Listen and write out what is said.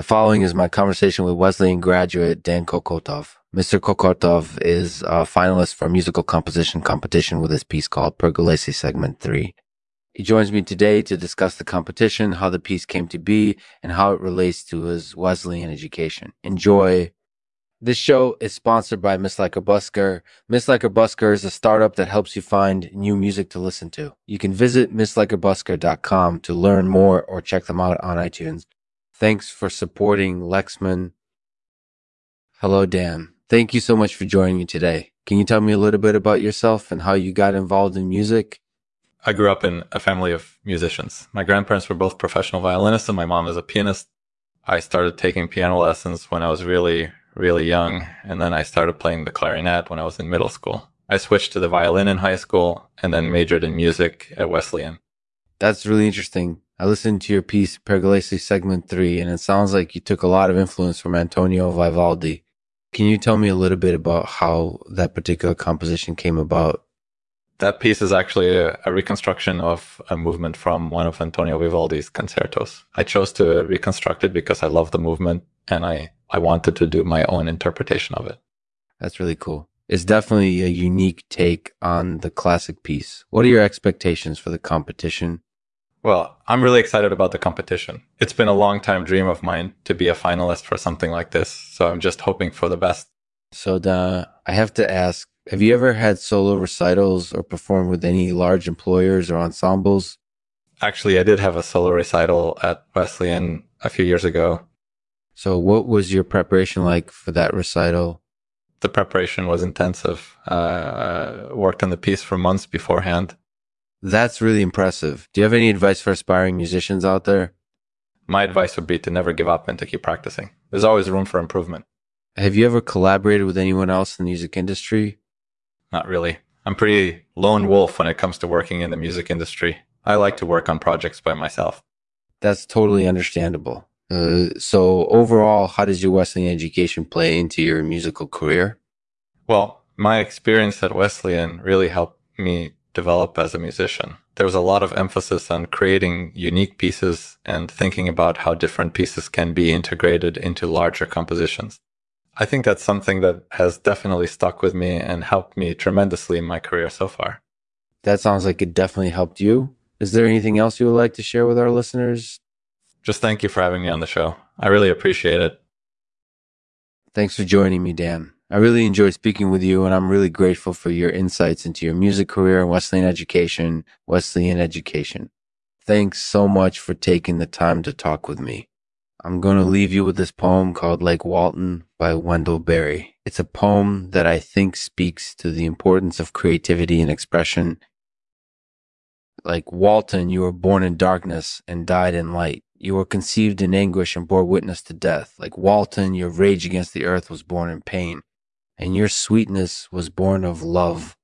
The following is my conversation with Wesleyan graduate Dan Kokotov. Mr. Kokotov is a finalist for a musical composition competition with his piece called Pergolesi Segment 3. He joins me today to discuss the competition, how the piece came to be, and how it relates to his Wesleyan education. Enjoy. This show is sponsored by Miss Liker Busker. Miss Liker Busker is a startup that helps you find new music to listen to. You can visit misslikerbusker.com to learn more or check them out on iTunes. Thanks for supporting Lexman. Hello, Dan. Thank you so much for joining me today. Can you tell me a little bit about yourself and how you got involved in music? I grew up in a family of musicians. My grandparents were both professional violinists and my mom is a pianist. I started taking piano lessons when I was really young, and then I started playing the clarinet when I was in middle school. I switched to the violin in high school and then majored in music at Wesleyan. That's really interesting. I listened to your piece, Pergolesi Segment 3, and it sounds like you took a lot of influence from Antonio Vivaldi. Can you tell me a little bit about how that particular composition came about? That piece is actually a reconstruction of a movement from one of Antonio Vivaldi's concertos. I chose to reconstruct it because I love the movement and I wanted to do my own interpretation of it. That's really cool. It's definitely a unique take on the classic piece. What are your expectations for the competition? Well, I'm really excited about the competition. It's been a long time dream of mine to be a finalist for something like this, so I'm just hoping for the best. So, I have to ask, have you ever had solo recitals or performed with any large employers or ensembles? Actually, I did have a solo recital at Wesleyan a few years ago. So what was your preparation like for that recital? The preparation was intensive. I worked on the piece for months beforehand. That's really impressive. Do you have any advice for aspiring musicians out there? My advice would be to never give up and to keep practicing. There's always room for improvement. Have you ever collaborated with anyone else in the music industry? Not really. I'm pretty lone wolf when it comes to working in the music industry. I like to work on projects by myself. That's totally understandable. So overall, how does your Wesleyan education play into your musical career? Well, my experience at Wesleyan really helped me develop as a musician. There was a lot of emphasis on creating unique pieces and thinking about how different pieces can be integrated into larger compositions. I think that's something that has definitely stuck with me and helped me tremendously in my career so far. That sounds like it definitely helped you. Is there anything else you would like to share with our listeners? Just thank you for having me on the show. I really appreciate it. Thanks for joining me, Dan. I really enjoyed speaking with you, and I'm really grateful for your insights into your music career and Wesleyan education. Thanks so much for taking the time to talk with me. I'm going to leave you with this poem called Lake Walton by Wendell Berry. It's a poem that I think speaks to the importance of creativity and expression. Like Walton, you were born in darkness and died in light. You were conceived in anguish and bore witness to death. Like Walton, your rage against the earth was born in pain. And your sweetness was born of love.